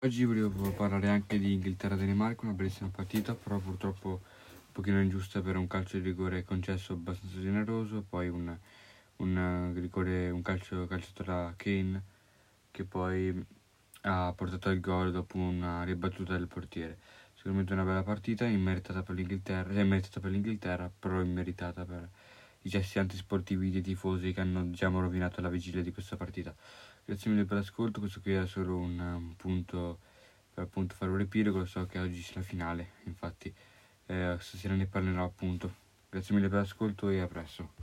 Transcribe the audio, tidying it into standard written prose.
Oggi volevo parlare anche di Inghilterra-Danimarca, una bellissima partita, però purtroppo un pochino ingiusta per un calcio di rigore concesso abbastanza generoso, poi un calcio calciato da Kane che poi ha portato al gol dopo una ribattuta del portiere. Sicuramente una bella partita, immeritata per l'Inghilterra, però immeritata per i gesti antisportivi dei tifosi che hanno diciamo rovinato la vigilia di questa partita. Grazie mille per l'ascolto, questo qui era solo un punto per appunto farlo capire, lo so che oggi c'è la finale, infatti stasera ne parlerò appunto. Grazie mille per l'ascolto e a presto.